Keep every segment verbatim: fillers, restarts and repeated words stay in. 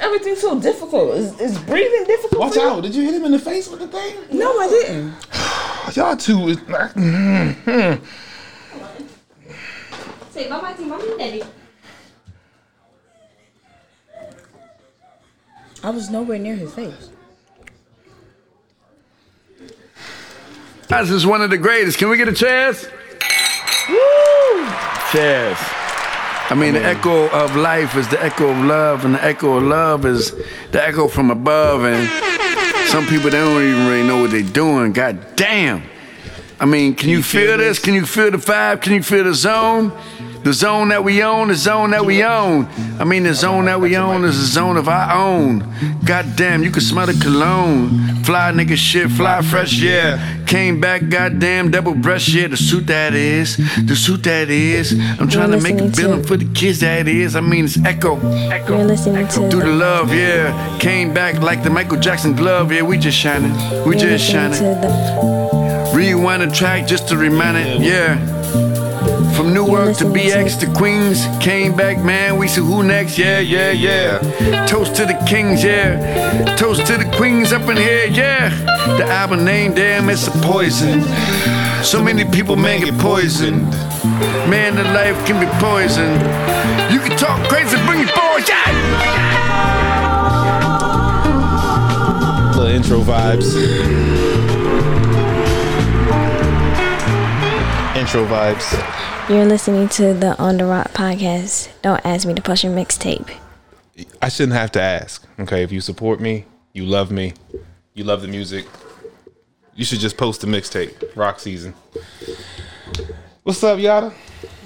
everything's so difficult? Is, is breathing difficult? Watch out! Did you hit him in the face with the thing? No, I didn't. Y'all two. Say bye bye to mommy and daddy. I was nowhere near his face. This is one of the greatest. Can we get a chance? Woo! Cheers. I mean, the echo of life is the echo of love, and the echo of love is the echo from above. And some people, they don't even really know what they're doing. God damn. I mean, can you feel this? Can you feel the vibe? Can you feel the zone? The zone that we own, the zone that we own. I mean, the zone that we own is a zone of our own. Goddamn, you can smell the cologne. Fly nigga shit, fly fresh, yeah. Came back, goddamn, double brush, yeah. The suit that is, the suit that is. I'm trying to make a billing for the kids that is. I mean, it's echo, echo, You're listening echo. To through the love, yeah. Came back like the Michael Jackson glove, yeah. We just shining, we You're just shining. The- Rewind the track just to remind it, yeah. From Newark to B X to Queens, came back, man, we see who next, yeah, yeah, yeah. Toast to the kings, yeah. Toast to the queens up in here, yeah. The album name, damn, it's a poison. So many people may get poisoned. Man, the life can be poisoned. You can talk crazy, bring it forward, yeah. Little intro vibes. Intro vibes. You're listening to the On The Rock podcast. Don't ask me to push your mixtape. I shouldn't have to ask. Okay, if you support me, you love me, you love the music, you should just post the mixtape. Rock season. What's up, Yatta?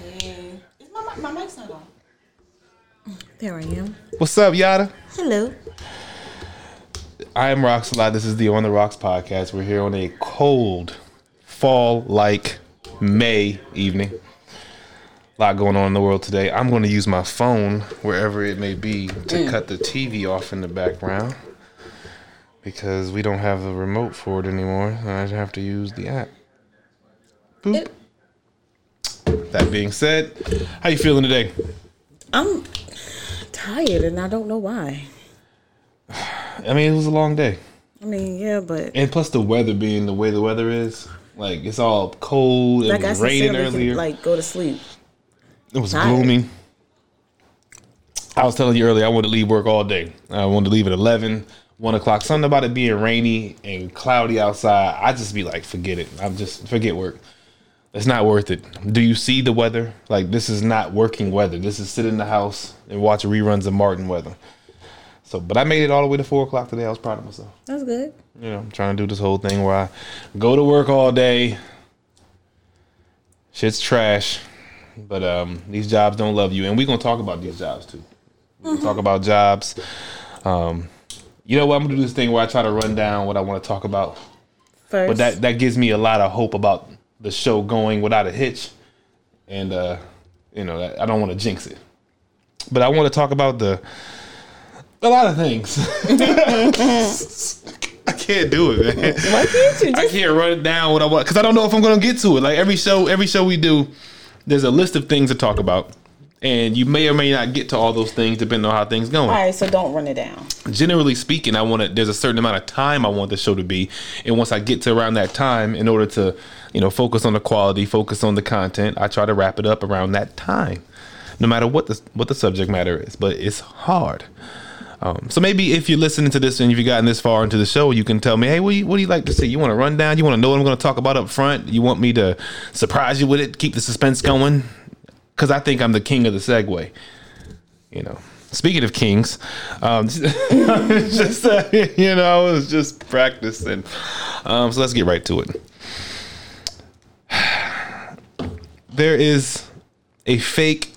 Hey. Is my, my mic's not on? There I am. What's up, Yatta? Hello. I am Rocks a lot. This is the On The Rocks podcast. We're here on a cold, fall-like May evening. A lot going on in the world today. I'm going to use my phone, wherever it may be, to mm. cut the T V off in the background because we don't have the remote for it anymore. I have to use the app. Boop. It, that being said, how you feeling today? I'm tired, and I don't know why. I mean, it was a long day. I mean, yeah, but... And plus the weather being the way the weather is. Like, it's all cold. Like, it was raining earlier. Can, like, go to sleep. It was tired. Gloomy. I was telling you earlier, I wanted to leave work all day. I wanted to leave at eleven, one o'clock. Something about it being rainy and cloudy outside. I just be like, forget it. I'm just, forget work. It's not worth it. Do you see the weather? Like, this is not working weather. This is sit in the house and watch reruns of Martin weather. So, but I made it all the way to four o'clock today. I was proud of myself. That's good. You know, I'm trying to do this whole thing where I go to work all day. Shit's trash. But um, these jobs don't love you. And we're going to talk about these jobs, too. We're going to talk about jobs. Um, you know what? I'm going to do this thing where I try to run down what I want to talk about first. But that, that gives me a lot of hope about the show going without a hitch. And, uh, you know, I don't want to jinx it. But I want to talk about the... A lot of things. I can't do it, man. Why can't you? Just- I can't run it down what I want because I don't know if I'm going to get to it. Like every show, every show we do, there's a list of things to talk about, and you may or may not get to all those things depending on how things going. All right, so don't run it down. Generally speaking, I want to. There's a certain amount of time I want the show to be, and once I get to around that time, in order to, you know, focus on the quality, focus on the content, I try to wrap it up around that time, no matter what the what the subject matter is. But it's hard. Um, so maybe if you're listening to this and if you've gotten this far into the show, you can tell me, hey, what do you, what do you like to see? You want to run down? You want to know what I'm going to talk about up front? You want me to surprise you with it? Keep the suspense going? Because I think I'm the king of the segue. You know, speaking of kings, um, just uh, you know, I was just practicing. Um, so let's get right to it. There is a fake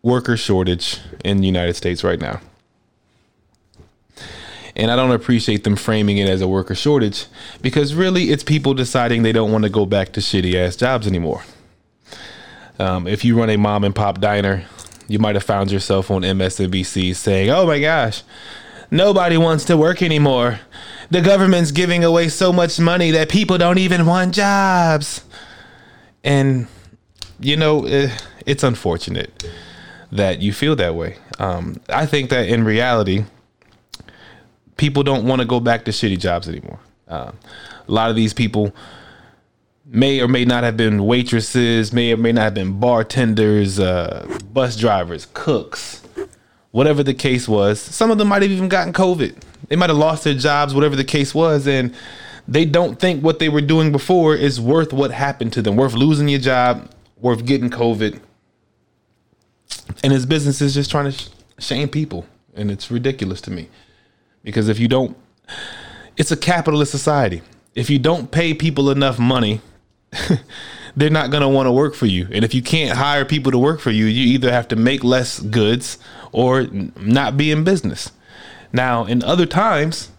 worker shortage in the United States right now. And I don't appreciate them framing it as a worker shortage because really it's people deciding they don't want to go back to shitty ass jobs anymore. Um, if you run a mom and pop diner, you might have found yourself on M S N B C saying, oh my gosh, nobody wants to work anymore. The government's giving away so much money that people don't even want jobs. And, you know, it, it's unfortunate that you feel that way. Um, I think that in reality, people don't want to go back to shitty jobs anymore. Uh, a lot of these people may or may not have been waitresses, may or may not have been bartenders, uh, bus drivers, cooks, whatever the case was. Some of them might have even gotten COVID. They might have lost their jobs, whatever the case was. And they don't think what they were doing before is worth what happened to them, worth losing your job, worth getting COVID. And his business is just trying to sh- shame people. And it's ridiculous to me, because if you don't, it's a capitalist society. If you don't pay people enough money, they're not going to want to work for you. And if you can't hire people to work for you, you either have to make less goods or not be in business. Now, in other times,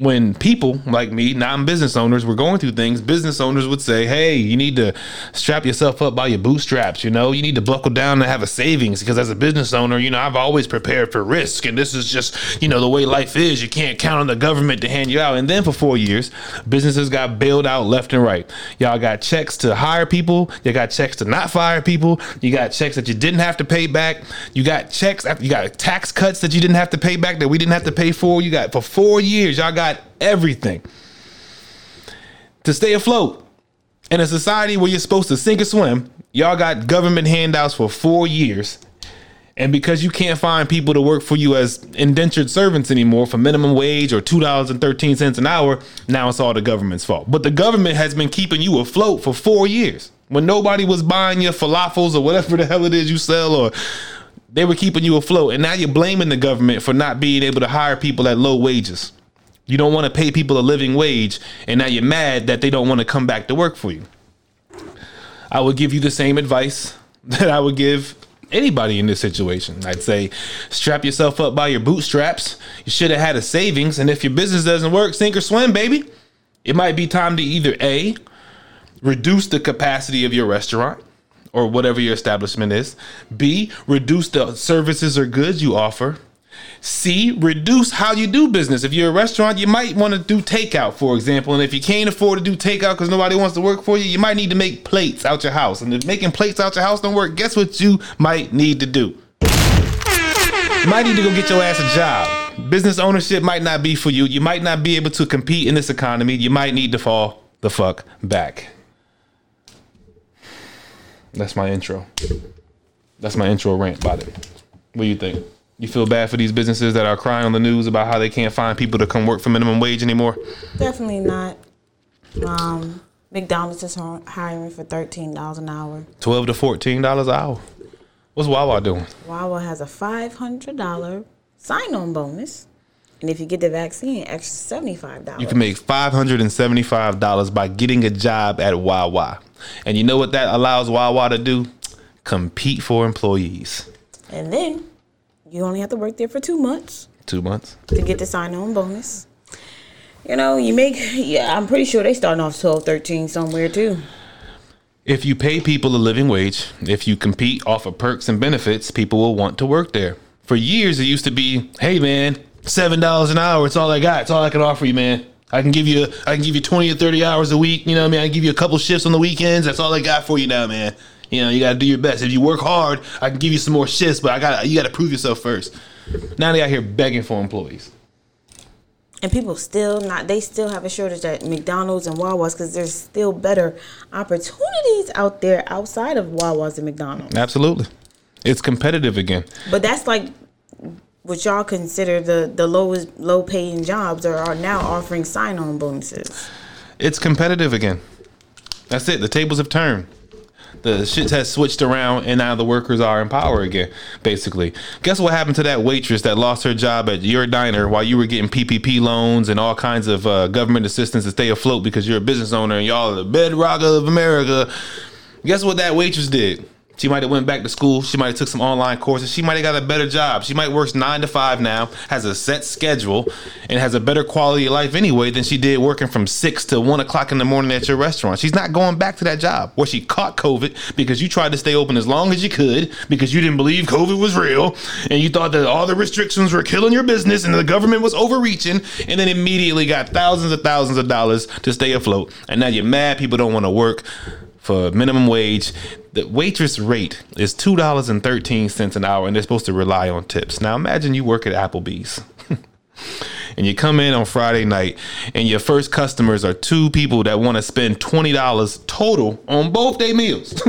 when people like me, non-business owners, were going through things, business owners would say, hey, you need to strap yourself up by your bootstraps. You know, you need to buckle down and have a savings, because as a business owner, you know, I've always prepared for risk. And this is just, you know, the way life is. You can't count on the government to hand you out. And then for four years, businesses got bailed out left and right. Y'all got checks to hire people. You got checks to not fire people. You got checks that you didn't have to pay back. You got checks. You got tax cuts that you didn't have to pay back, that we didn't have to pay for. You got for four years. Y'all got everything to stay afloat. In a society where you're supposed to sink or swim, y'all got government handouts for four years, and because you can't find people to work for you as indentured servants anymore for minimum wage or two dollars and thirteen cents an hour, now it's all the government's fault. But the government has been keeping you afloat for four years when nobody was buying your falafels or whatever the hell it is you sell, or they were keeping you afloat, and now you're blaming the government for not being able to hire people at low wages. You don't want to pay people a living wage, and now you're mad that they don't want to come back to work for you. I would give you the same advice that I would give anybody in this situation. I'd say, strap yourself up by your bootstraps. You should have had a savings. And if your business doesn't work, sink or swim, baby. It might be time to either A, reduce the capacity of your restaurant or whatever your establishment is. B, reduce the services or goods you offer. C, reduce how you do business. If you're a restaurant, you might want to do takeout, for example. And if you can't afford to do takeout because nobody wants to work for you, you might need to make plates out your house. And if making plates out your house don't work, guess what you might need to do? You might need to go get your ass a job. Business ownership might not be for you. You might not be able to compete in this economy. You might need to fall the fuck back. That's my intro. That's my intro rant about it. What do you think? You feel bad for these businesses that are crying on the news about how they can't find people to come work for minimum wage anymore? Definitely not. Um, McDonald's is hiring for thirteen dollars an hour. twelve to fourteen dollars an hour. What's Wawa doing? Wawa has a five hundred dollars sign-on bonus. And if you get the vaccine, extra seventy-five dollars. You can make five hundred seventy-five dollars by getting a job at Wawa. And you know what that allows Wawa to do? Compete for employees. And then you only have to work there for two months. Two months. To get the sign-on bonus. You know, you make, yeah, I'm pretty sure they starting off twelve, thirteen somewhere too. If you pay people a living wage, if you compete, offer perks and benefits, people will want to work there. For years, it used to be, hey man, seven dollars an hour, it's all I got. It's all I can offer you, man. I can give you, I can give you twenty or thirty hours a week. You know what I mean? I can give you a couple shifts on the weekends. That's all I got for you now, man. You know, you got to do your best. If you work hard, I can give you some more shifts, but I got you got to prove yourself first. Now they out here begging for employees. And people still not, they still have a shortage at McDonald's and Wawa's because there's still better opportunities out there outside of Wawa's and McDonald's. Absolutely. It's competitive again. But that's like what y'all consider the, the lowest, low paying jobs are, are now offering sign on bonuses. It's competitive again. That's it. The tables have turned. The shit has switched around, and now the workers are in power again, basically. Guess what happened to that waitress that lost her job at your diner while you were getting P P P loans and all kinds of uh, government assistance to stay afloat because you're a business owner and y'all are the bedrock of America? Guess what that waitress did? She might have went back to school. She might have took some online courses. She might have got a better job. She might work nine to five now, has a set schedule, and has a better quality of life anyway than she did working from six to one o'clock in the morning at your restaurant. She's not going back to that job where she caught COVID because you tried to stay open as long as you could because you didn't believe COVID was real and you thought that all the restrictions were killing your business and the government was overreaching, and then immediately got thousands and thousands of dollars to stay afloat. And now you're mad people don't want to work for minimum wage. The waitress rate is two dollars and thirteen cents an hour, and they're supposed to rely on tips. Now imagine you work at Applebee's and you come in on Friday night and your first customers are two people that want to spend twenty dollars total on both their meals.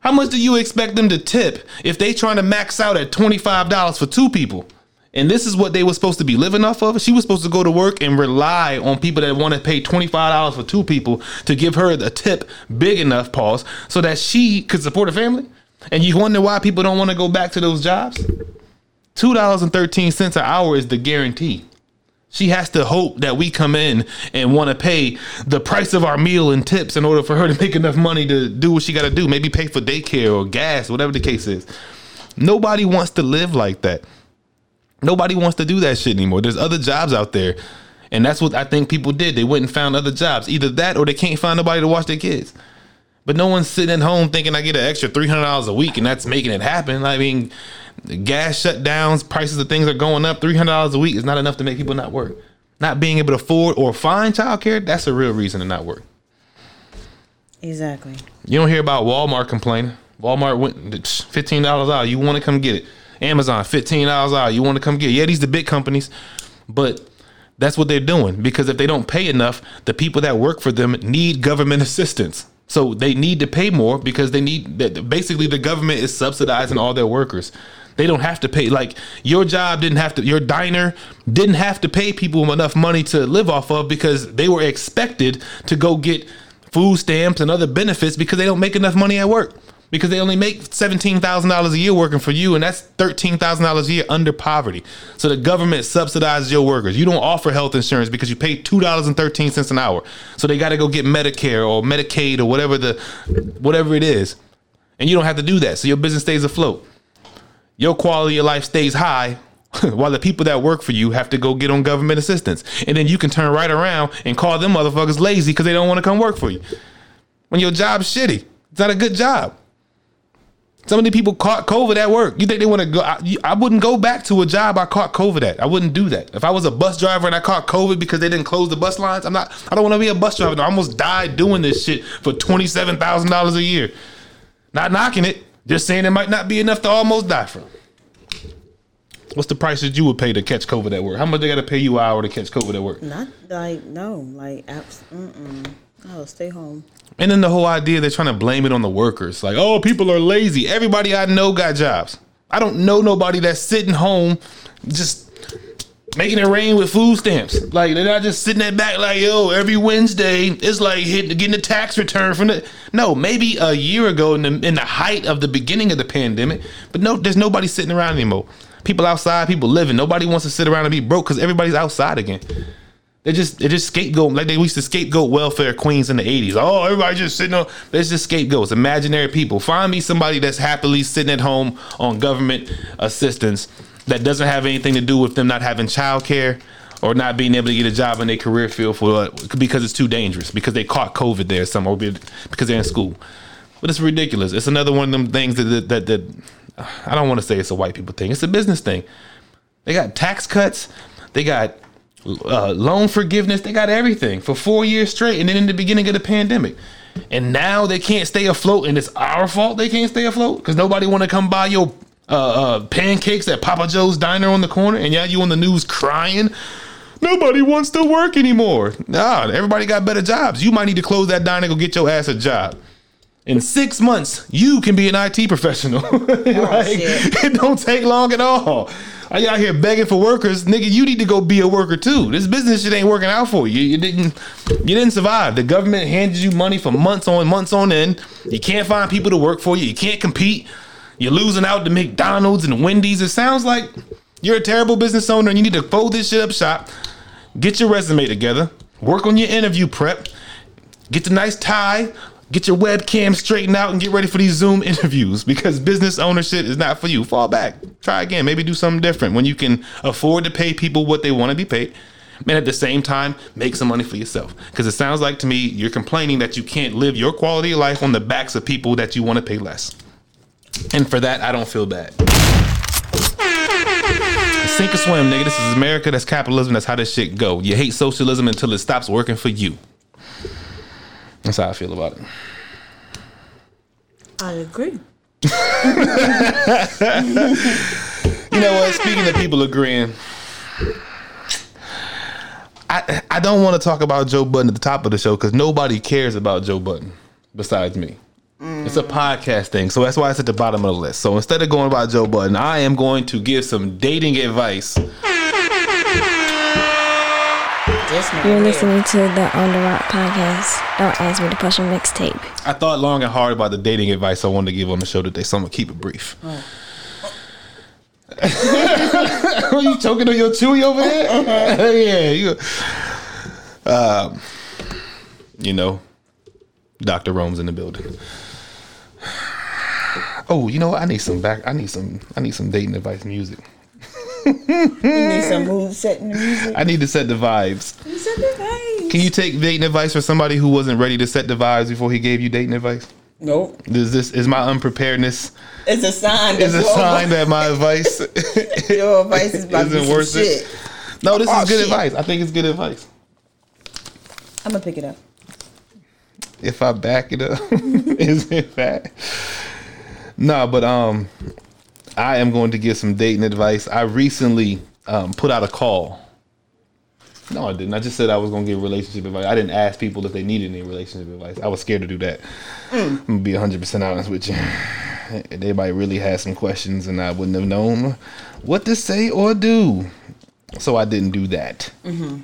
How much do you expect them to tip if they trying to max out at twenty-five dollars for two people? And this is what they were supposed to be living off of. She was supposed to go to work and rely on people that want to pay twenty-five dollars for two people to give her a tip big enough, pause, so that she could support a family. And you wonder why people don't want to go back to those jobs? two dollars and thirteen cents an hour is the guarantee. She has to hope that we come in and want to pay the price of our meal and tips in order for her to make enough money to do what she got to do. Maybe pay for daycare or gas, whatever the case is. Nobody wants to live like that. Nobody wants to do that shit anymore. There's other jobs out there. And that's what I think people did. They went and found other jobs. Either that or they can't find nobody to watch their kids. But no one's sitting at home thinking I get an extra three hundred dollars a week and that's making it happen. I mean, gas shutdowns, prices of things are going up. three hundred dollars a week is not enough to make people not work. Not being able to afford or find childcare, that's a real reason to not work. Exactly. You don't hear about Walmart complaining. Walmart went fifteen dollars out. You want to come get it. Amazon, fifteen dollars out. You want to come get it. Yeah, these are the big companies, but that's what they're doing, because if they don't pay enough, the people that work for them need government assistance. So they need to pay more because they need that. Basically, the government is subsidizing all their workers. They don't have to pay. Like your job didn't have to, your diner didn't have to pay people enough money to live off of because they were expected to go get food stamps and other benefits because they don't make enough money at work. Because they only make seventeen thousand dollars a year working for you, and that's thirteen thousand dollars a year under poverty. So the government subsidizes your workers. You don't offer health insurance because you pay two dollars and thirteen cents an hour. So they got to go get Medicare or Medicaid or whatever the whatever it is. And you don't have to do that. So your business stays afloat. Your quality of life stays high while the people that work for you have to go get on government assistance. And then you can turn right around and call them motherfuckers lazy because they don't want to come work for you. When your job's shitty, it's not a good job. So many people caught COVID at work. You think they want to go? I, I wouldn't go back to a job I caught COVID at. I wouldn't do that. If I was a bus driver and I caught COVID because they didn't close the bus lines, I'm not. I don't want to be a bus driver. I almost died doing this shit for twenty-seven thousand dollars a year. Not knocking it. Just saying it might not be enough to almost die from. What's the price that you would pay to catch COVID at work? How much they got to pay you an hour to catch COVID at work? Not like, no. Like, absolutely. Oh, stay home. And then the whole idea, they're trying to blame it on the workers. Like, oh, people are lazy. Everybody I know got jobs. I don't know nobody that's sitting home just making it rain with food stamps. Like, they're not just sitting at back like, yo, every Wednesday, it's like hitting, getting a tax return from the... No, maybe a year ago in the, in the height of the beginning of the pandemic. But no, there's nobody sitting around anymore. People outside, people living. Nobody wants to sit around and be broke because everybody's outside again. They just they just scapegoat, like they used to scapegoat welfare queens in the eighties. Oh, everybody just sitting on. There's just scapegoats, imaginary people. Find me somebody that's happily sitting at home on government assistance that doesn't have anything to do with them not having childcare or not being able to get a job in their career field for because it's too dangerous, because they caught COVID there somewhere, because they're in school. But it's ridiculous. It's another one of them things that that that, that I don't want to say it's a white people thing. It's a business thing. They got tax cuts. They got. Uh, loan forgiveness. They got everything for four years straight, and then in the beginning of the pandemic, and now they can't stay afloat, and it's our fault they can't stay afloat because nobody want to come buy your uh, uh, pancakes at Papa Joe's diner on the corner, and yeah, you on the news crying nobody wants to work anymore. Nah, everybody got better jobs. You might need to close that diner and go get your ass a job. In six months, you can be an I T professional. Oh, like, it don't take long at all. Are you out here begging for workers? Nigga, you need to go be a worker too. This business shit ain't working out for you. You, you didn't you didn't survive. The government handed you money for months on months on end. You can't find people to work for you. You can't compete. You're losing out to McDonald's and Wendy's. It sounds like you're a terrible business owner and you need to fold this shit up shop. Get your resume together. Work on your interview prep. Get the nice tie. Get your webcam straightened out and get ready for these Zoom interviews, because business ownership is not for you. Fall back. Try again. Maybe do something different when you can afford to pay people what they want to be paid. And at the same time, make some money for yourself, because it sounds like to me you're complaining that you can't live your quality of life on the backs of people that you want to pay less. And for that, I don't feel bad. Sink or swim, nigga. This is America. That's capitalism. That's how this shit go. You hate socialism until it stops working for you. That's how I feel about it. I agree. You know what? Speaking of people agreeing, I, I don't want to talk about Joe Budden at the top of the show because nobody cares about Joe Budden besides me. Mm. It's a podcast thing, so that's why it's at the bottom of the list. So instead of going about Joe Budden, I am going to give some dating advice. You're listening to the On The Rock podcast. Don't ask me to push a mixtape. I thought long and hard about the dating advice I wanted to give on the show today, so I'm going to keep it brief. Oh. Are you choking on your chewy over there? Uh-huh. Yeah. You, uh, you know, Doctor Rome's in the building. Oh, you know what? I need some back. I need some. I need some dating advice music. You need some mood setting music. I need to set the vibes. You set the vibes. Can you take dating advice for somebody who wasn't ready to set the vibes before he gave you dating advice? Nope. Is this is my unpreparedness? It's a sign. It's a sign that my advice. Your advice is about isn't worth shit. It. No, this oh, is good shit. advice. I think it's good advice. I'm gonna pick it up. If I back it up, is it bad? No, but um, I am going to give some dating advice. I recently um put out a call. No, I didn't. I just said I was going to give relationship advice. I didn't ask people if they needed any relationship advice. I was scared to do that. Mm. I'm going to be one hundred percent honest with you. Everybody really had some questions, and I wouldn't have known what to say or do. So I didn't do that. Mm-hmm.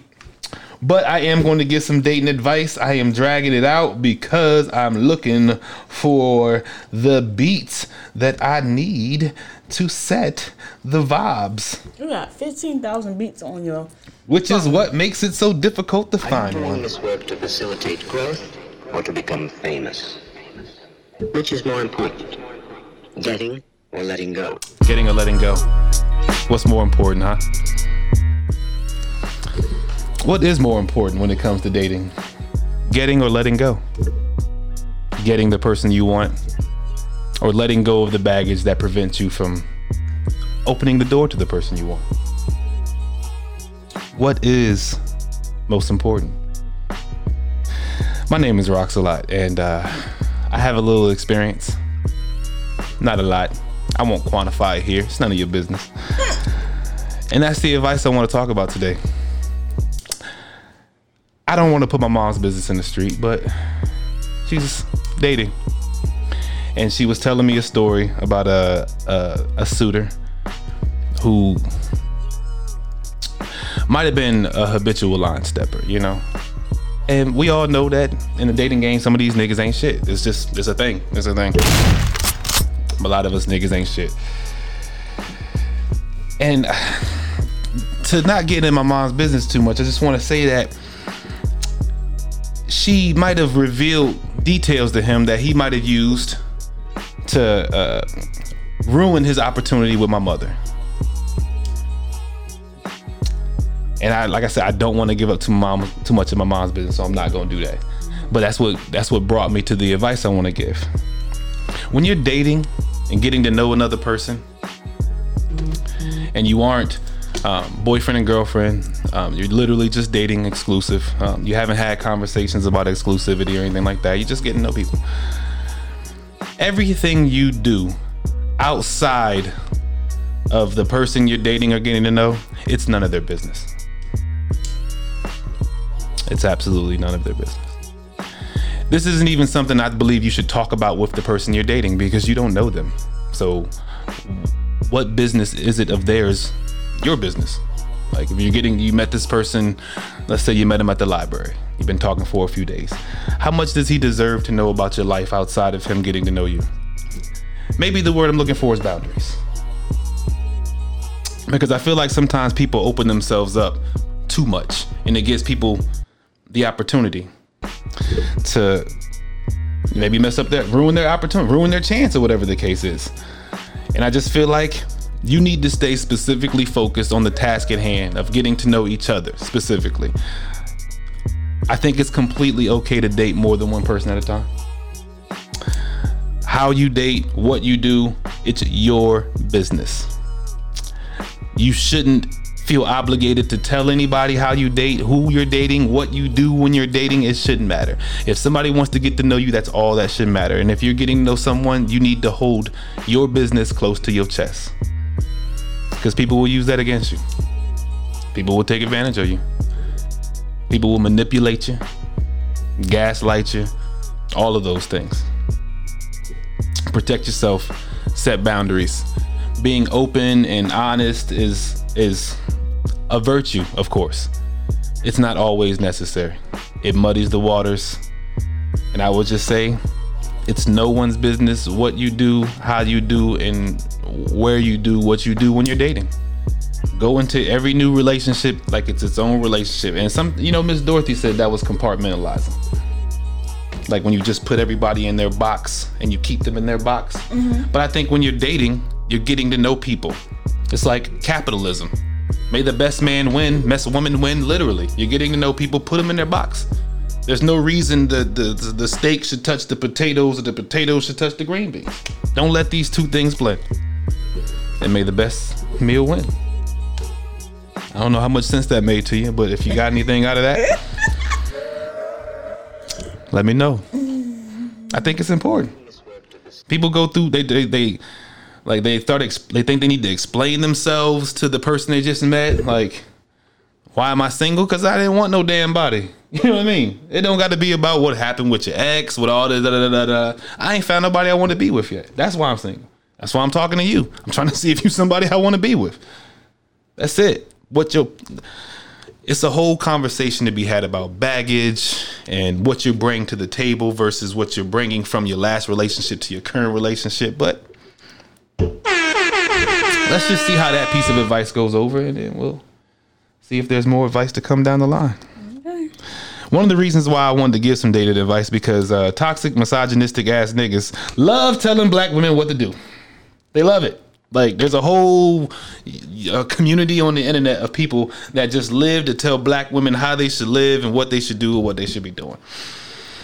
But I am going to give some dating advice. I am dragging it out because I'm looking for the beats that I need to set the vibes. You got fifteen thousand beats on your... Which is what makes it so difficult to find one. I'm doing this work to facilitate growth or to become famous. Which is more important? Getting or letting go? Getting or letting go. What's more important, huh? What is more important when it comes to dating? Getting or letting go? Getting the person you want or letting go of the baggage that prevents you from opening the door to the person you want? What is most important? My name is Rocks a Lot, and uh, I have a little experience. Not a lot. I won't quantify it here. It's none of your business. And that's the advice I want to talk about today. I don't want to put my mom's business in the street, but she's dating. And she was telling me a story about a a, a suitor who... might have been a habitual line stepper, you know? And we all know that in the dating game, some of these niggas ain't shit. It's just, it's a thing. It's a thing. A lot of us niggas ain't shit. And to not get in my mom's business too much, I just want to say that she might have revealed details to him that he might have used to uh, ruin his opportunity with my mother. And I, like I said, I don't want to give up too, mom, too much of my mom's business, so I'm not going to do that. But that's what that's what brought me to the advice I want to give. When you're dating and getting to know another person, and you aren't um, boyfriend and girlfriend, um, you're literally just dating exclusive. Um, you haven't had conversations about exclusivity or anything like that. You're just getting to know people. Everything you do outside of the person you're dating or getting to know, it's none of their business. It's absolutely none of their business. This isn't even something I believe you should talk about with the person you're dating because you don't know them. So what business is it of theirs? Your business. Like if you're getting, you met this person, let's say you met him at the library. You've been talking for a few days. How much does he deserve to know about your life outside of him getting to know you? Maybe the word I'm looking for is boundaries. Because I feel like sometimes people open themselves up too much, and it gives people the opportunity to maybe mess up that, ruin their opportunity, ruin their chance, or whatever the case is. And I just feel like you need to stay specifically focused on the task at hand of getting to know each other specifically. I think it's completely okay to date more than one person at a time. How you date, what you do, it's your business. You shouldn't feel obligated to tell anybody how you date, who you're dating, what you do when you're dating. It shouldn't matter. If somebody wants to get to know you, that's all that should matter. And if you're getting to know someone, you need to hold your business close to your chest, because people will use that against you. People will take advantage of you. People will manipulate you, gaslight you, all of those things. Protect yourself, set boundaries. Being open and honest is is a virtue, of course. It's not always necessary. It muddies the waters. And I will just say, it's no one's business what you do, how you do, and where you do what you do when you're dating. Go into every new relationship like it's its own relationship. And some, you know, Miss Dorothy said that was compartmentalizing. Like when you just put everybody in their box and you keep them in their box. Mm-hmm. But I think when you're dating, you're getting to know people. It's like capitalism. May the best man win, best woman win, literally. You're getting to know people, put them in their box. There's no reason the, the, the steak should touch the potatoes or the potatoes should touch the green beans. Don't let these two things blend. And may the best meal win. I don't know how much sense that made to you, but if you got anything out of that, let me know. I think it's important. People go through, they, they, they like they start, exp- they think they need to explain themselves to the person they just met. Like, why am I single? Because I didn't want no damn body. You know what I mean? It don't got to be about what happened with your ex, with all the da da da da. I ain't found nobody I want to be with yet. That's why I'm single. That's why I'm talking to you. I'm trying to see if you somebody I want to be with. That's it. What your... It's a whole conversation to be had about baggage and what you bring to the table versus what you're bringing from your last relationship to your current relationship. But let's just see how that piece of advice goes over, and then we'll see if there's more advice to come down the line. Okay. One of the reasons why I wanted to give some dated advice, because uh, toxic, misogynistic ass niggas love telling black women what to do. They love it. Like, there's a whole uh, community on the internet of people that just live to tell black women how they should live and what they should do and what they should be doing.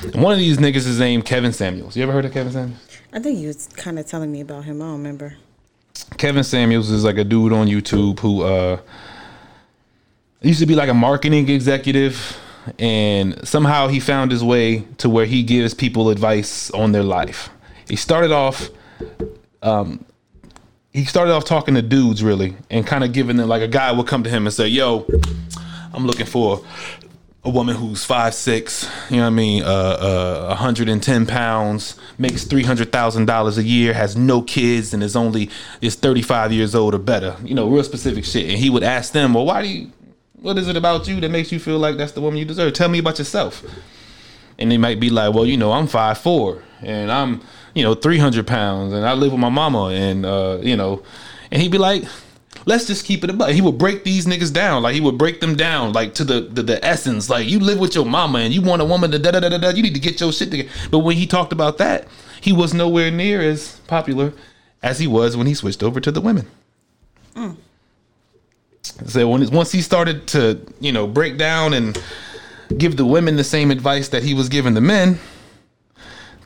And one of these niggas is named Kevin Samuels. You ever heard of Kevin Samuels? I think you was kind of telling me about him. I don't remember. Kevin Samuels is like a dude on YouTube who uh, used to be like a marketing executive. And somehow he found his way to where he gives people advice on their life. He started off... Um, He started off talking to dudes, really, and kind of giving them, like, a guy would come to him and say, yo, I'm looking for a woman who's five six, you know what I mean, uh, uh, one hundred ten pounds, makes three hundred thousand dollars a year, has no kids, and is only is thirty-five years old or better. You know, real specific shit. And he would ask them, well, why do you, what is it about you that makes you feel like that's the woman you deserve? Tell me about yourself. And they might be like, well, you know, I'm five four, and I'm, you know, three hundred pounds, and I live with my mama, and, uh, you know, and he'd be like, let's just keep it about. He would break these niggas down. Like, he would break them down, like, to the, the, the essence. Like, you live with your mama, and you want a woman to da-da-da-da-da. You need to get your shit together. But when he talked about that, he was nowhere near as popular as he was when he switched over to the women. Mm. So when, once he started to, you know, break down and give the women the same advice that he was giving the men,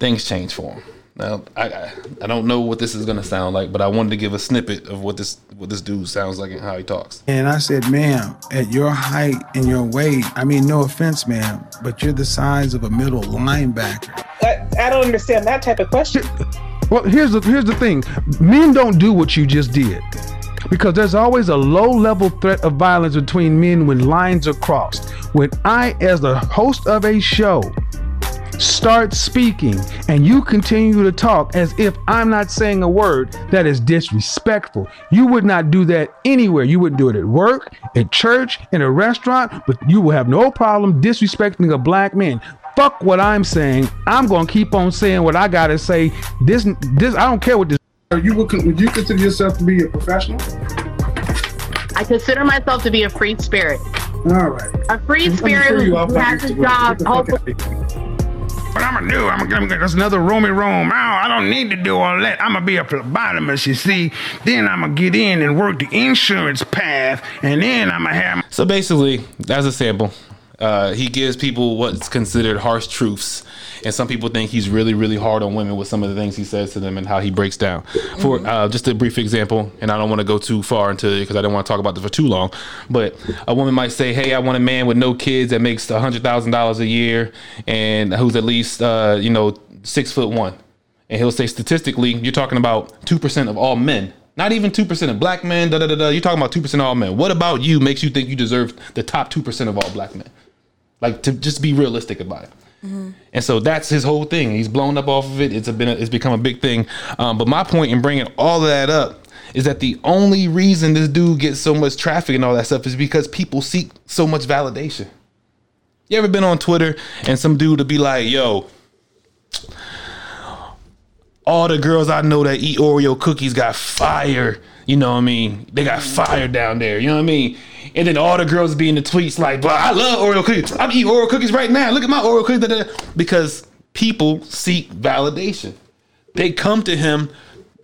things changed for him. Now, I I don't know what this is gonna sound like, but I wanted to give a snippet of what this what this dude sounds like and how he talks. And I said, ma'am, at your height and your weight, I mean, no offense, ma'am, but you're the size of a middle linebacker. I, I don't understand that type of question. Well, here's the here's the thing. Men don't do what you just did, because there's always a low-level threat of violence between men when lines are crossed. When I, as the host of a show, start speaking and you continue to talk as if I'm not saying a word, that is disrespectful. You would not do that anywhere. You would do it at work, at church, in a restaurant, but you will have no problem disrespecting a black man. Fuck what I'm saying. I'm going to keep on saying what I got to say. This, this, I don't care what this. You would, would you consider yourself to be a professional? I consider myself to be a free spirit. All right. A free spirit who has a job. Hopefully. What I'm gonna do, I'm gonna, I'm gonna that's another roamy roam. I don't, I don't need to do all that. I'm gonna be a phlebotomist, you see. Then I'm gonna get in and work the insurance path, and then I'm gonna have. My- so basically, that's a sample. Uh, he gives people what's considered harsh truths, and some people think he's really, really hard on women with some of the things he says to them and how he breaks down. For uh, just a brief example, and I don't want to go too far into it because I don't want to talk about this for too long, but a woman might say, hey, I want a man with no kids that makes one hundred thousand dollars a year and who's at least, uh, you know, six foot one. And he'll say, statistically, you're talking about two percent of all men. Not even two percent of black men, da da da da. You're talking about two percent of all men. What about you makes you think you deserve the top two percent of all black men? Like, to just be realistic about it. Mm-hmm. And so that's his whole thing. He's blown up off of it. It's been a, it's become a big thing. Um, but my point in bringing all of that up is that the only reason this dude gets so much traffic and all that stuff is because people seek so much validation. You ever been on Twitter and some dude to be like, yo, all the girls I know that eat Oreo cookies got fire. You know what I mean? They got fire down there. You know what I mean? And then all the girls be in the tweets like, but I love Oreo cookies. I'm eating Oreo cookies right now. Look at my Oreo cookies. Da, da. Because people seek validation. They come to him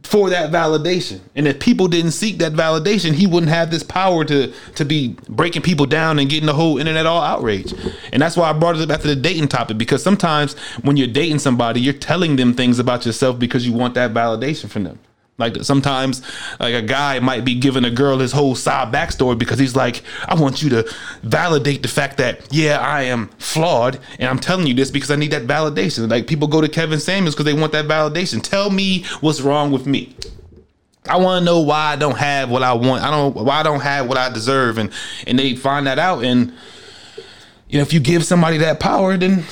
for that validation. And if people didn't seek that validation, he wouldn't have this power to, to be breaking people down and getting the whole internet all outrage. And that's why I brought it up after the dating topic, because sometimes when you're dating somebody, you're telling them things about yourself because you want that validation from them. Like, sometimes like a guy might be giving a girl his whole side backstory because he's like, I want you to validate the fact that, yeah, I am flawed. And I'm telling you this because I need that validation. Like, people go to Kevin Samuels because they want that validation. Tell me what's wrong with me. I want to know why I don't have what I want. I don't why I don't have what I deserve. And, and they find that out. And, you know, if you give somebody that power, then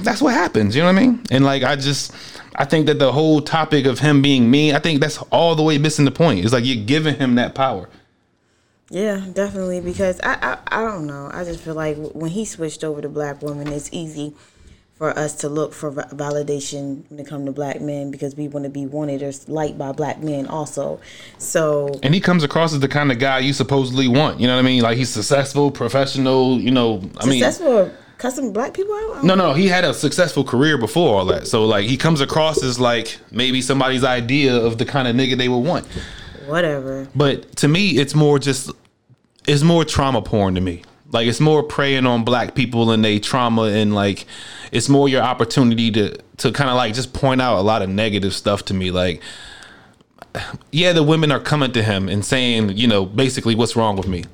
that's what happens. You know what I mean? And like, I just... I think that the whole topic of him being mean, I think that's all the way missing the point. It's like you're giving him that power. Yeah, definitely. Because I, I, I don't know. I just feel like when he switched over to black women, it's easy for us to look for validation when it comes to black men because we want to be wanted or liked by black men also. So, and he comes across as the kind of guy you supposedly want. You know what I mean? Like, he's successful, professional, you know, I mean. Successful. Cussing black people out? No, no, he had a successful career before all that. So, like, he comes across as, like, maybe somebody's idea of the kind of nigga they would want. Whatever. But to me, it's more just, it's more trauma porn to me. Like, it's more preying on black people and their trauma, and, like, it's more your opportunity to, to kind of, like, just point out a lot of negative stuff to me. Like, yeah, the women are coming to him and saying, you know, basically, what's wrong with me?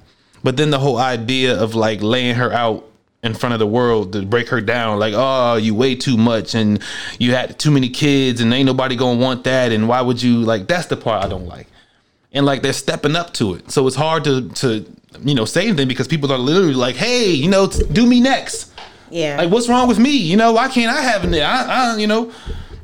But then the whole idea of, like, laying her out in front of the world to break her down, like, oh, you weigh too much and you had too many kids and ain't nobody gonna want that, and why would you, like, that's the part I don't like. And like, they're stepping up to it, so it's hard to to you know, say anything because people are literally like, hey, you know, do me next. Yeah, like, what's wrong with me? You know, why can't I have it? I, I you know,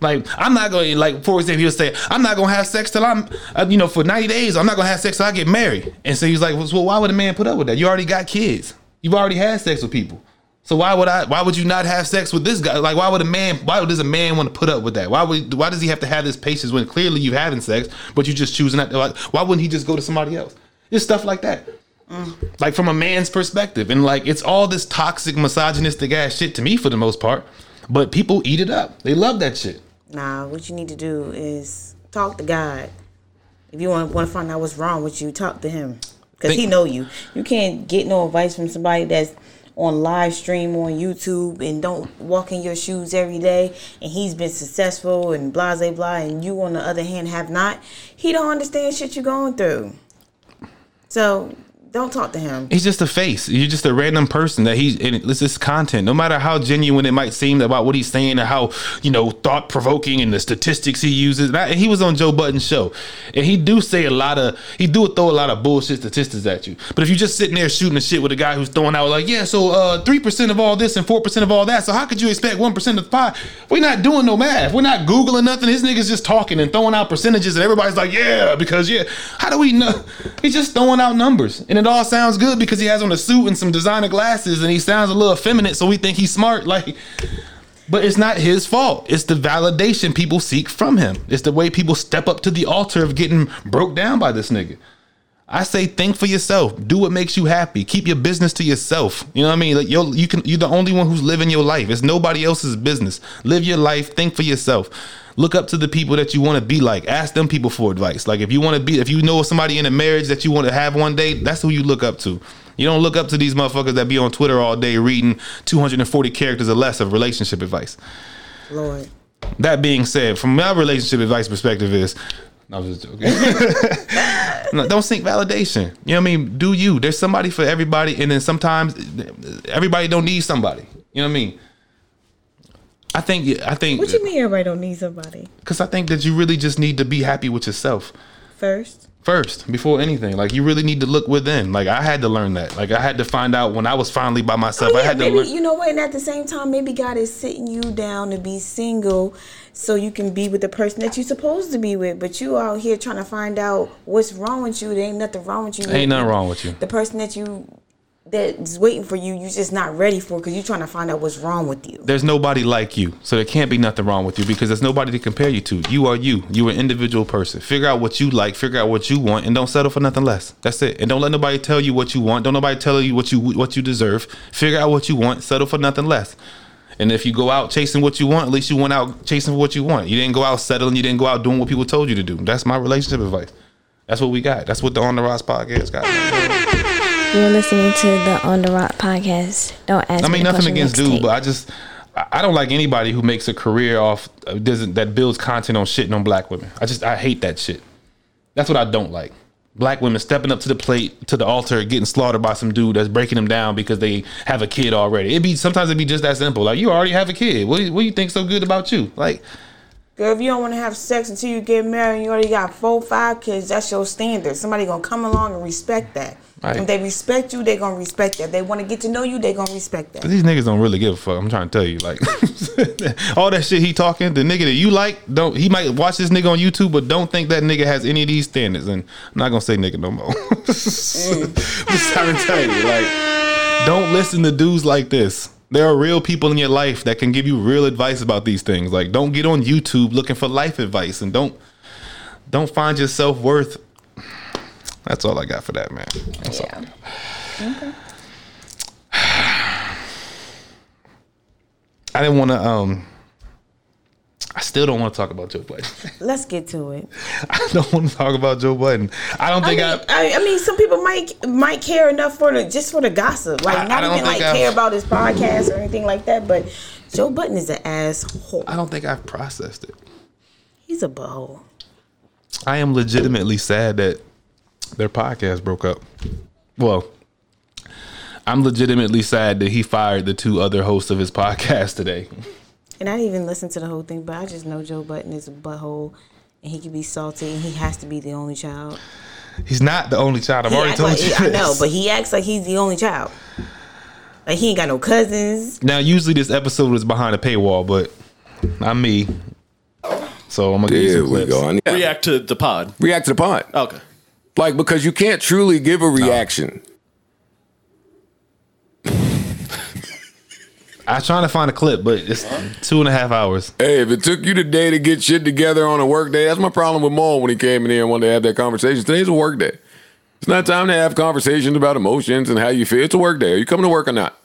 like, I'm not gonna, like, for example, he'll say, I'm not gonna have sex till I'm uh, you know, for ninety days, I'm not gonna have sex till I get married. And so he's like, well, why would a man put up with that? You already got kids, you've already had sex with people. So why would I? Why would you not have sex with this guy? Like, why would a man? Why does a man want to put up with that? Why would? Why does he have to have this patience when clearly you having sex, but you just choosing not to? Like, why wouldn't he just go to somebody else? Just stuff like that, mm. Like, from a man's perspective, and like, it's all this toxic, misogynistic ass shit to me for the most part. But people eat it up. They love that shit. Nah, what you need to do is talk to God. If you want want to find out what's wrong with you, talk to him, because he know you. You can't get no advice from somebody that's on live stream on YouTube and don't walk in your shoes every day, and he's been successful and blah blah blah, and you on the other hand have not. He don't understand shit you're going through, so don't talk to him. He's just a face. You're just a random person that he, and it's just content. No matter how genuine it might seem about what he's saying or how, you know, thought provoking and the statistics he uses. And, I, and he was on Joe Budden's show, and he do say a lot of, he do throw a lot of bullshit statistics at you. But if you're just sitting there shooting the shit with a guy who's throwing out like, yeah, so uh, three percent of all this and four percent of all that, so how could you expect one percent of the pie? We're not doing no math. We're not Googling nothing. This nigga's just talking and throwing out percentages, and everybody's like, yeah, because yeah. How do we know? He's just throwing out numbers. And it all sounds good because he has on a suit and some designer glasses and he sounds a little effeminate, so we think he's smart. Like, but it's not his fault. It's the validation people seek from him. It's the way people step up to the altar of getting broke down by this nigga. I say, think for yourself. Do what makes you happy. Keep your business to yourself. You know what I mean? Like, you're, you can, you're the only one who's living your life. It's nobody else's business. Live your life. Think for yourself. Look up to the people that you want to be like. Ask them people for advice. Like, if you want to be, if you know somebody in a marriage that you want to have one day, that's who you look up to. You don't look up to these motherfuckers that be on Twitter all day reading two hundred forty characters or less of relationship advice. Lord. That being said, from my relationship advice perspective is, no, I'm just joking. No, don't seek validation. You know what I mean? Do you. There's somebody for everybody, and then sometimes everybody don't need somebody. You know what I mean? I think I think. What you mean everybody don't need somebody? Because I think that you really just need to be happy with yourself first. first before anything. Like, you really need to look within. Like, I had to learn that. Like, I had to find out when I was finally by myself. Oh, yeah, I had maybe, to learn. You know what? And at the same time, maybe God is sitting you down to be single so you can be with the person that you're supposed to be with. But you out here trying to find out what's wrong with you. There ain't nothing wrong with you. Ain't nothing wrong with you. The person that you... that's waiting for you, you're just not ready for, because you're trying to find out what's wrong with you. There's nobody like you, so there can't be nothing wrong with you, because there's nobody to compare you to. You are you. You're an individual person. Figure out what you like, figure out what you want, and don't settle for nothing less. That's it. And don't let nobody tell you what you want. Don't nobody tell you what you what you deserve. Figure out what you want. Settle for nothing less. And if you go out chasing what you want, at least you went out chasing what you want. You didn't go out settling. You didn't go out doing what people told you to do. That's my relationship advice. That's what we got. That's what the On The Rocks podcast got. You're listening to the On The Rock podcast. Don't ask. I mean, me nothing against dude, tape. But I just I don't like anybody who makes a career off doesn't that builds content on shitting on black women. I just I hate that shit. That's what I don't like. Black women stepping up to the plate, to the altar, getting slaughtered by some dude that's breaking them down because they have a kid already. It be sometimes it be just that simple. Like, you already have a kid. What do you, what do you think so good about you? Like, girl, if you don't want to have sex until you get married and you already got four, five kids, that's your standard. Somebody gonna come along and respect that. Right. If they respect you, they gonna respect that. If they want to get to know you, they gonna respect that. These niggas don't really give a fuck. I'm trying to tell you, like, all that shit he talking, the nigga that you like, don't he might watch this nigga on YouTube, but don't think that nigga has any of these standards. And I'm not gonna say nigga no more. mm. Just trying to tell you, like, don't listen to dudes like this. There are real people in your life that can give you real advice about these things. Like, don't get on YouTube looking for life advice, and don't don't find your self worth. That's all I got for that, man. That's yeah. all. Okay. I didn't want to. Um, I still don't want to talk about Joe Budden. Let's get to it. I don't want to talk about Joe Budden. I don't think I. Mean, I, I, I mean, some people might might care enough for the just for the gossip, like I, not I don't even like I've, care about his podcast or anything like that. But Joe Budden is an asshole. I don't think I've processed it. He's a butthole. I am legitimately sad that their podcast broke up. Well, I'm legitimately sad that he fired the two other hosts of his podcast today. And I didn't even listen to the whole thing, but I just know Joe Budden is a butthole, and he can be salty, and he has to be the only child. He's not the only child. I've he already told like, you. I know, but he acts like he's the only child. Like, he ain't got no cousins. Now, usually this episode is behind a paywall, but I'm me. So I'm going to give you some clips. There we go. React to the pod. React to the pod. Okay. Like, because you can't truly give a reaction. No. I'm trying to find a clip, but it's two and a half hours. Hey, if it took you today to get shit together on a work day, that's my problem with Mal when he came in here and wanted to have that conversation. Today's a work day. It's not time to have conversations about emotions and how you feel. It's a work day. Are you coming to work or not?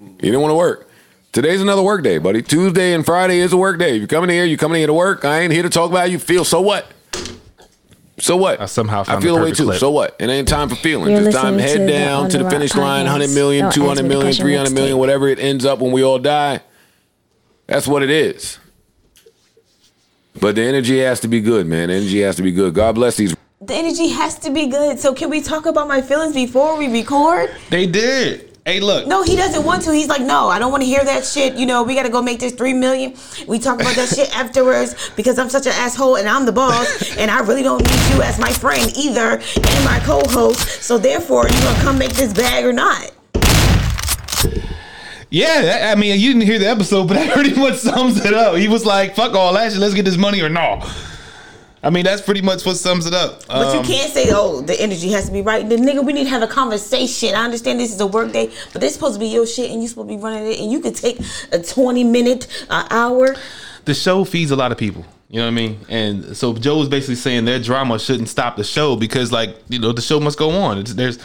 You didn't want to work. Today's another work day, buddy. Tuesday and Friday is a work day. If you're coming here, you're coming here to work. I ain't here to talk about how you feel. So what? So what? I somehow found I feel away too. Clip. So what? It ain't time for feelings. You're it's time to head down to the, the finish line. one hundred million, don't two hundred million, three hundred million, whatever it ends up when we all die. That's what it is. But the energy has to be good, man. The energy has to be good. God bless these. The energy has to be good. So can we talk about my feelings before we record? They did. Hey, look. No, he doesn't want to. He's like, no, I don't want to hear that shit. You know, we got to go make this three million. We talk about that shit afterwards because I'm such an asshole and I'm the boss and I really don't need you as my friend either and my co-host. So therefore, you gonna come make this bag or not? Yeah, I mean, you didn't hear the episode, but that pretty much sums it up. He was like, fuck all that shit. Let's get this money or no. I mean, that's pretty much what sums it up. But um, you can't say, oh, the energy has to be right. The nigga, we need to have a conversation. I understand this is a work day, but this is supposed to be your shit, and you're supposed to be running it, and you could take a twenty-minute, an hour. The show feeds a lot of people. You know what I mean? And so Joe was basically saying their drama shouldn't stop the show because, like, you know, the show must go on. It's, there's,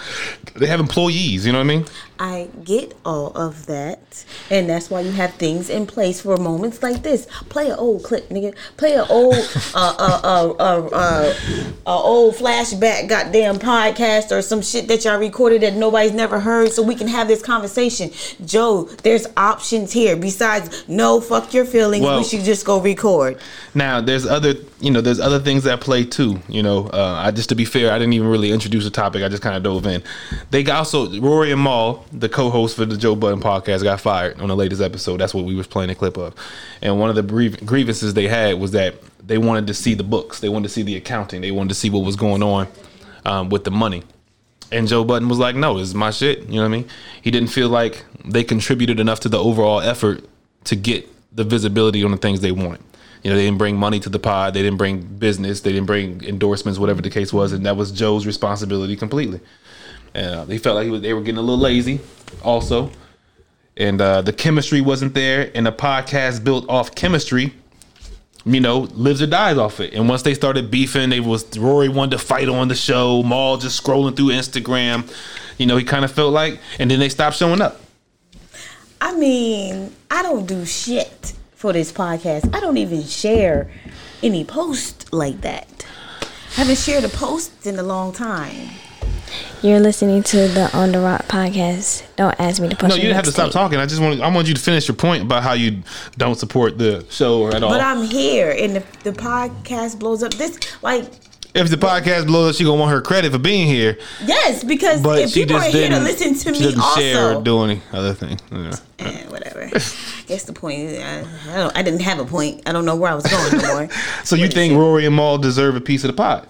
they have employees. You know what I mean? I get all of that. And that's why you have things in place for moments like this. Play an old clip, nigga. Play an old, uh, uh, uh, uh, uh, uh, old flashback goddamn podcast or some shit that y'all recorded that nobody's never heard so we can have this conversation. Joe, there's options here. Besides, no, fuck your feelings. Well, we should just go record. Now, Now, there's other, you know, there's other things that play too. You know, uh, I just to be fair, I didn't even really introduce the topic. I just kind of dove in. They got also Rory and Mal, the co-hosts for the Joe Budden podcast, got fired on the latest episode. That's what we was playing a clip of. And one of the griev- grievances they had was that they wanted to see the books, they wanted to see the accounting, they wanted to see what was going on um, with the money. And Joe Budden was like, no, this is my shit. You know what I mean? He didn't feel like they contributed enough to the overall effort to get the visibility on the things they wanted. You know, they didn't bring money to the pod. They didn't bring business. They didn't bring endorsements, whatever the case was. And that was Joe's responsibility completely. And uh, they felt like he was, they were getting a little lazy also. And uh, the chemistry wasn't there. And a podcast built off chemistry, you know, lives or dies off it. And once they started beefing, they was Rory wanted to fight on the show. Mal just scrolling through Instagram. You know, he kind of felt like, and then they stopped showing up. I mean, I don't do shit for this podcast. I don't even share any post like that. I haven't shared a post in a long time. You're listening to the On The Rock podcast. Don't ask me to push. No, you didn't have to stop talking. I just want I want you to finish your point about how you don't support the show at all. But I'm here, and if the podcast blows up, this like if the podcast blows up, she gonna want her credit for being here. Yes, because but if people are here to listen to she me, also share or do any other thing. Yeah. And whatever. I guess the point is, I, I, don't, I didn't have a point. I don't know where I was going anymore. So what you think Rory and Mal deserve a piece of the pot?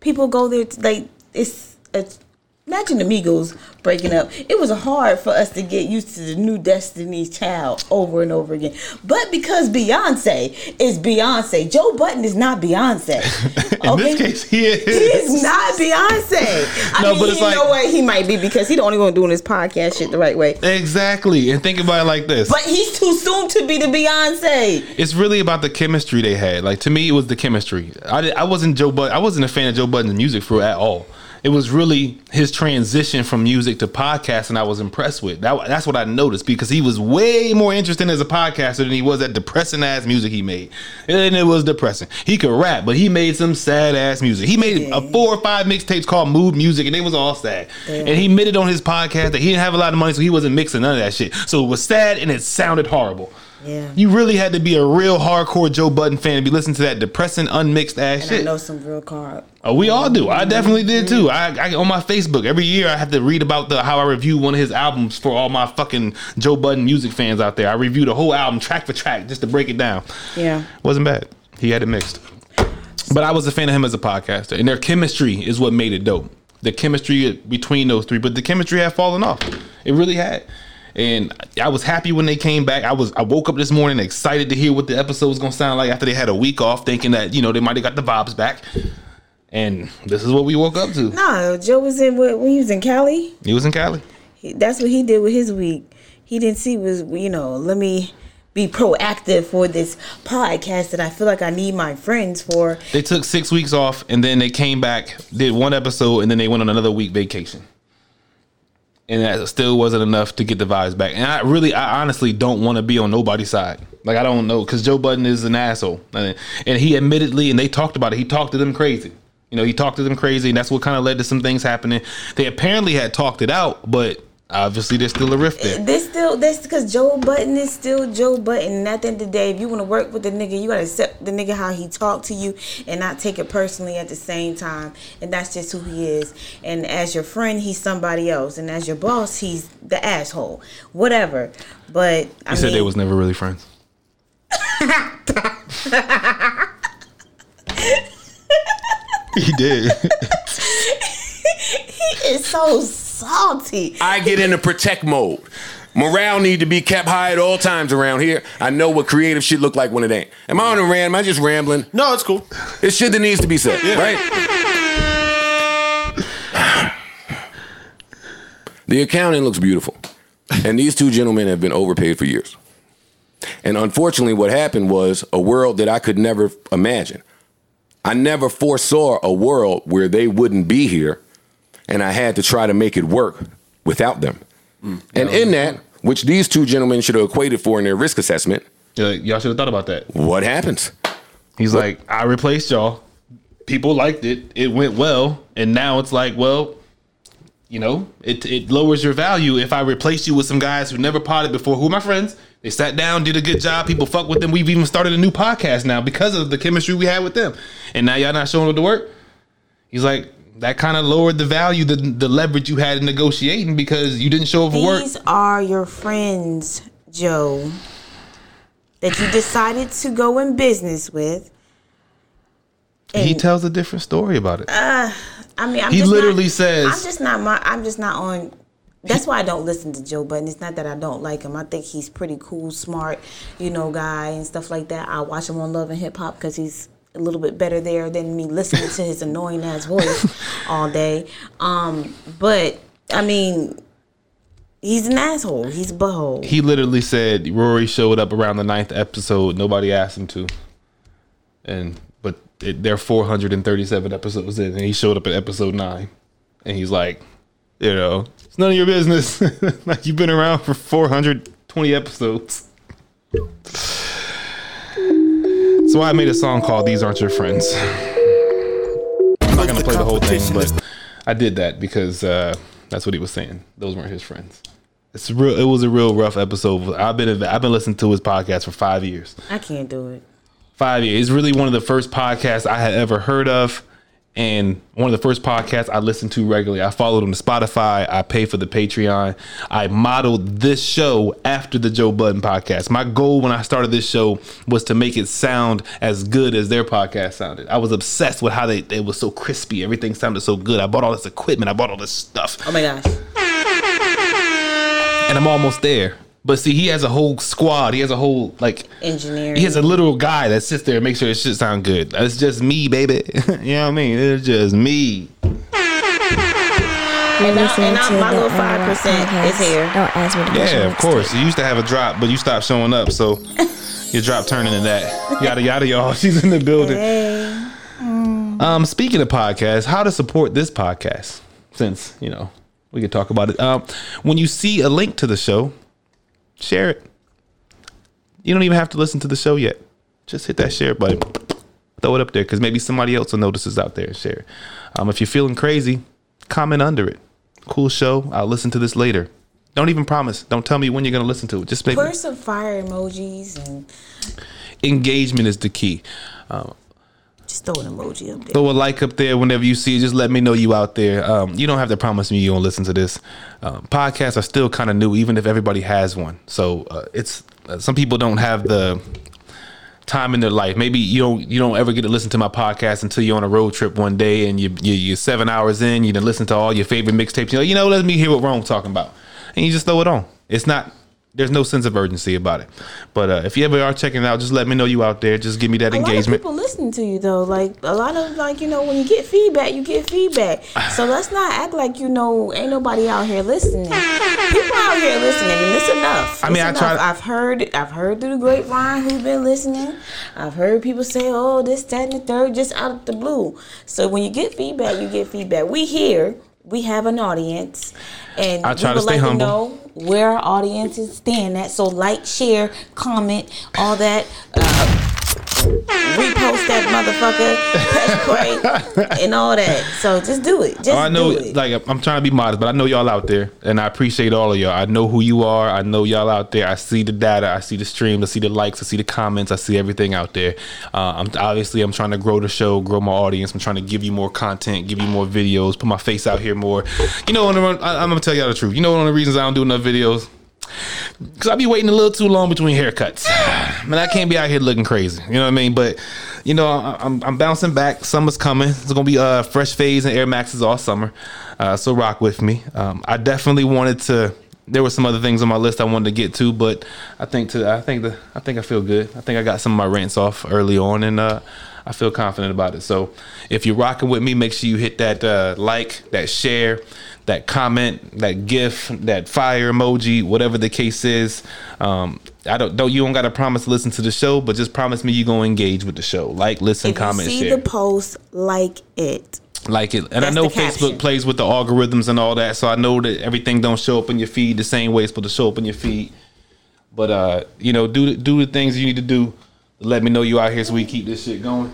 People go there to, like. It's, it's imagine the Migos breaking up. It was hard for us to get used to the new Destiny's Child over and over again. But because Beyonce is Beyonce, Joe Budden is not Beyonce. In okay? this case, he is. He's not Beyonce. I no, mean, but it's you like, know what? He might be because he's the only one doing this podcast shit the right way. Exactly. And think about it like this. But he's too soon to be the Beyonce. It's really about the chemistry they had. Like, to me, it was the chemistry. I, I wasn't Joe Budden. I wasn't a fan of Joe Budden's music for at all. It was really his transition from music to podcasting I was impressed with. That, that's what I noticed because he was way more interesting as a podcaster than he was that depressing ass music he made. And it was depressing. He could rap, but he made some sad ass music. He made yeah. a four or five mixtapes called Mood Music, and they was all sad. Yeah. And he admitted on his podcast that he didn't have a lot of money, so he wasn't mixing none of that shit. So it was sad, and it sounded horrible. Yeah. You really had to be a real hardcore Joe Budden fan to be listening to that depressing, unmixed ass and shit. I know some real car. Oh, we all do. I definitely did too. I, I on my Facebook every year I have to read about the how I review one of his albums for all my fucking Joe Budden music fans out there. I reviewed the whole album track for track just to break it down. Yeah, wasn't bad. He had it mixed, but I was a fan of him as a podcaster, and their chemistry is what made it dope. The chemistry between those three, but the chemistry had fallen off. It really had. And I was happy when they came back. I was I woke up this morning excited to hear what the episode was going to sound like after they had a week off, thinking that, you know, they might have got the vibes back. And this is what we woke up to. No, Joe was in when he was in Cali. He was in Cali. He, that's what he did with his week. He didn't see was, you know, let me be proactive for this podcast that I feel like I need my friends for. They took six weeks off, and then they came back, did one episode, and then they went on another week vacation. And that still wasn't enough to get the vibes back. And I really, I honestly don't want to be on nobody's side. Like, I don't know. Because Joe Budden is an asshole. And he admittedly, and they talked about it, he talked to them crazy. You know, he talked to them crazy. And that's what kind of led to some things happening. They apparently had talked it out, but obviously there's still a rift there. There's still, that's because Joe Budden is still Joe Budden. And at the end of the day, if you want to work with the nigga, you got to accept the nigga how he talked to you and not take it personally at the same time. And that's just who he is. And as your friend, he's somebody else. And as your boss, he's the asshole. Whatever. But, I You said mean, they was never really friends. He did. He is so salty. I get into protect mode. Morale need to be kept high at all times around here. I know what creative shit look like when it ain't. Am I on a rant? Am I just rambling? No, it's cool. It's shit that needs to be said, yeah. Right? The accounting looks beautiful. And these two gentlemen have been overpaid for years. And unfortunately, what happened was a world that I could never imagine. I never foresaw a world where they wouldn't be here, and I had to try to make it work without them. Mm, and in that, which these two gentlemen should have equated for in their risk assessment. Yeah, y'all should have thought about that. What happens? He's what? Like, I replaced y'all. People liked it. It went well. And now it's like, well, you know, it, it lowers your value if I replace you with some guys who never potted before, who are my friends. They sat down, did a good job. People fuck with them. We've even started a new podcast now because of the chemistry we had with them. And now y'all not showing up to work. He's like, that kind of lowered the value, the, the leverage you had in negotiating because you didn't show up for work. These are your friends, Joe, that you decided to go in business with. And he tells a different story about it. Uh, I mean, I'm he just literally not, says, "I'm just not my. I'm just not on." That's why I don't listen to Joe Budden. It's not that I don't like him. I think he's pretty cool, smart, you know, guy and stuff like that. I watch him on Love and Hip Hop because he's a little bit better there than me listening to his annoying ass voice all day. Um, but I mean, he's an asshole. He's a butthole. He literally said Rory showed up around the ninth episode. Nobody asked him to, and but it, they're four hundred thirty-seven episodes in, and he showed up at episode nine, and he's like, you know, it's none of your business. Like, you've been around for four hundred twenty episodes. So I made a song called These Aren't Your Friends. I'm not going to play the whole thing, but I did that because uh, that's what he was saying. Those weren't his friends. It's real. It was a real rough episode. I've been I've been listening to his podcast for five years. I can't do it. Five years. It's really one of the first podcasts I had ever heard of. And one of the first podcasts I listened to regularly. I followed him to Spotify. I pay for the Patreon. I modeled this show after the Joe Budden podcast. My goal when I started this show was to make it sound as good as their podcast sounded. I was obsessed with how they, they was so crispy. Everything sounded so good. I bought all this equipment. I bought all this stuff. Oh, my gosh. And I'm almost there. But see, he has a whole squad. He has a whole, like, engineer. He has a little guy that sits there and makes sure his shit sound good. That's just me, baby. You know what I mean? It's just me. And, I, and I, my little five percent is here. Don't ask me to yeah, of course. You used to have a drop, but you stopped showing up. So your drop turned into that. Yada, yada, y'all. She's in the building. Hey. Mm. Um, speaking of podcasts, how to support this podcast, since, you know, we could talk about it. Um, when you see a link to the show, share it. You don't even have to listen to the show yet. Just hit that share button. Throw it up there because maybe somebody else will notice us out there and share it. Um, if you're feeling crazy, comment under it. Cool show. I'll listen to this later. Don't even promise. Don't tell me when you're going to listen to it. Just make Pour some fire emojis. And engagement is the key. Um, Just throw an emoji up there. Throw a like up there whenever you see it. Just let me know you out there. Um, you don't have to promise me you won't listen to this. Um, podcasts are still kind of new, even if everybody has one. So uh, it's uh, some people don't have the time in their life. Maybe you don't you don't ever get to listen to my podcast until you're on a road trip one day and you, you, you're seven hours in. You done listen to all your favorite mixtapes. You know, you know, let me hear what Rome's talking about. And you just throw it on. It's not. There's no sense of urgency about it. But uh, if you ever are checking it out, just let me know you out there. Just give me that a engagement. A lot of people listening to you, though. Like, a lot of, like, you know, when you get feedback, you get feedback. So let's not act like, you know, ain't nobody out here listening. People out here listening, and it's enough. It's I mean, enough. I try to- I've heard, I've heard through the grapevine who's been listening. I've heard people say, oh, this, that, and the third, just out of the blue. So when you get feedback, you get feedback. We here. We have an audience, and I try we would to stay like humble. To know where our audience is staying at. So like, share, comment, all that. Uh, repost that motherfucker, press play, and all that. So just do it. Just I know, do it. Like, I'm trying to be modest, but I know y'all out there, and I appreciate all of y'all. I know who you are. I know y'all out there. I see the data. I see the streams. I see the likes. I see the comments. I see everything out there. Uh, I'm obviously I'm trying to grow the show, grow my audience. I'm trying to give you more content, give you more videos, put my face out here. More, you know, I'm gonna tell y'all the truth. You know, one of the reasons I don't do enough videos because I be waiting a little too long between haircuts. Man, I can't be out here looking crazy. You know what I mean? But you know, I'm, I'm bouncing back. Summer's coming. It's gonna be uh, fresh fades and Air Maxes all summer. Uh, so rock with me. Um, I definitely wanted to. There were some other things on my list I wanted to get to, but I think to I think the I think I feel good. I think I got some of my rants off early on, and uh, I feel confident about it. So if you're rocking with me, make sure you hit that uh, like, that share, that comment, that gif, that fire emoji, whatever the case is. Um, I don't don't you don't gotta promise to listen to the show, but just promise me you gonna engage with the show. Like, listen, if comment, you see share. See the post, like it. Like it. And that's I know Facebook plays with the algorithms and all that, so I know that everything don't show up in your feed the same way it's supposed to show up in your feed. But uh, you know, do do the things you need to do. Let me know you out here so we keep this shit going.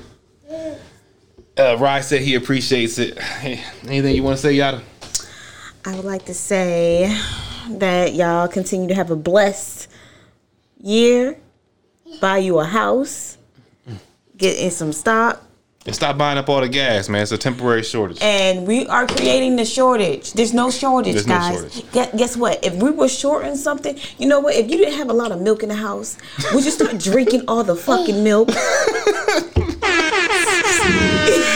Uh, Rye said he appreciates it. Hey, anything you want to say, Yatta? I would like to say that y'all continue to have a blessed year. Buy you a house. Get in some stock. And stop buying up all the gas, man. It's a temporary shortage. And we are creating the shortage. There's no shortage, There's guys. No shortage. Guess, guess what? If we were shorting something, you know what? If you didn't have a lot of milk in the house, would you start drinking all the fucking milk?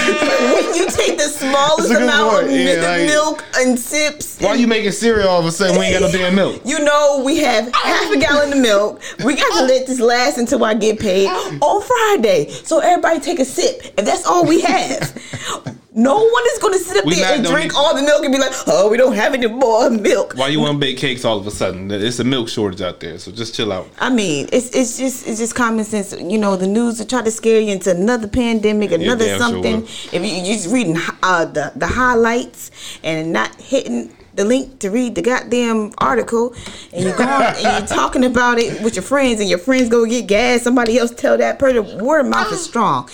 When you take the smallest amount of mi- like, milk and sips. Why and, you making cereal all of a sudden? We ain't got no damn milk. You know, we have half a gallon of milk. We got to let this last until I get paid on Friday. So everybody take a sip. If that's all we have. No one is going to sit up we there and drink all the milk and be like, oh, we don't have any more milk. Why you want to bake cakes all of a sudden? It's a milk shortage out there, so just chill out. I mean, it's it's just it's just common sense. You know, the news will try to scare you into another pandemic, yeah, another something. Sure. If you're just reading uh, the, the highlights and not hitting the link to read the goddamn article, and you're going and you're talking about it with your friends, and your friends go get gas, somebody else tell that person, word of mouth is strong.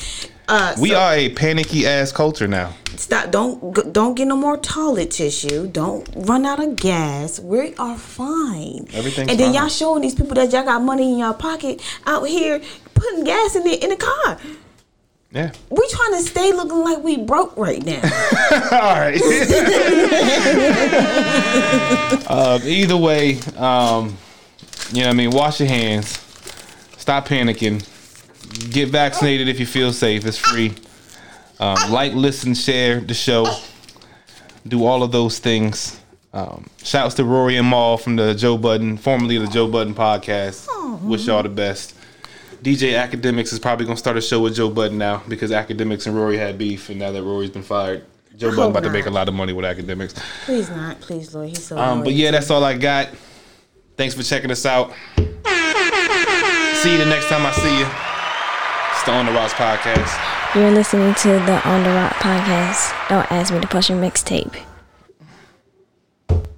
Uh, we so, are a panicky ass culture now. Stop! Don't don't get no more toilet tissue. Don't run out of gas. We are fine. Everything's and then fine. Y'all showing these people that y'all got money in y'all pocket out here putting gas in the in the car. Yeah. We trying to stay looking like we broke right now. All right. uh, either way, um, you know what I mean. Wash your hands. Stop panicking. Get vaccinated if you feel safe. It's free. Um, like, listen, share the show. Do all of those things. Um, shouts to Rory and Mal from the Joe Budden, formerly of the Joe Budden podcast. Aww. Wish y'all the best. D J Academics is probably going to start a show with Joe Budden now because Academics and Rory had beef, and now that Rory's been fired, Joe Budden about not. to make a lot of money with Academics. Please not. Please, Lord. He's so um, But yeah, that's all I got. Thanks for checking us out. See you the next time I see you. It's the On The Rocks podcast. You're listening to the On The Rock podcast. Don't ask me to push your mixtape.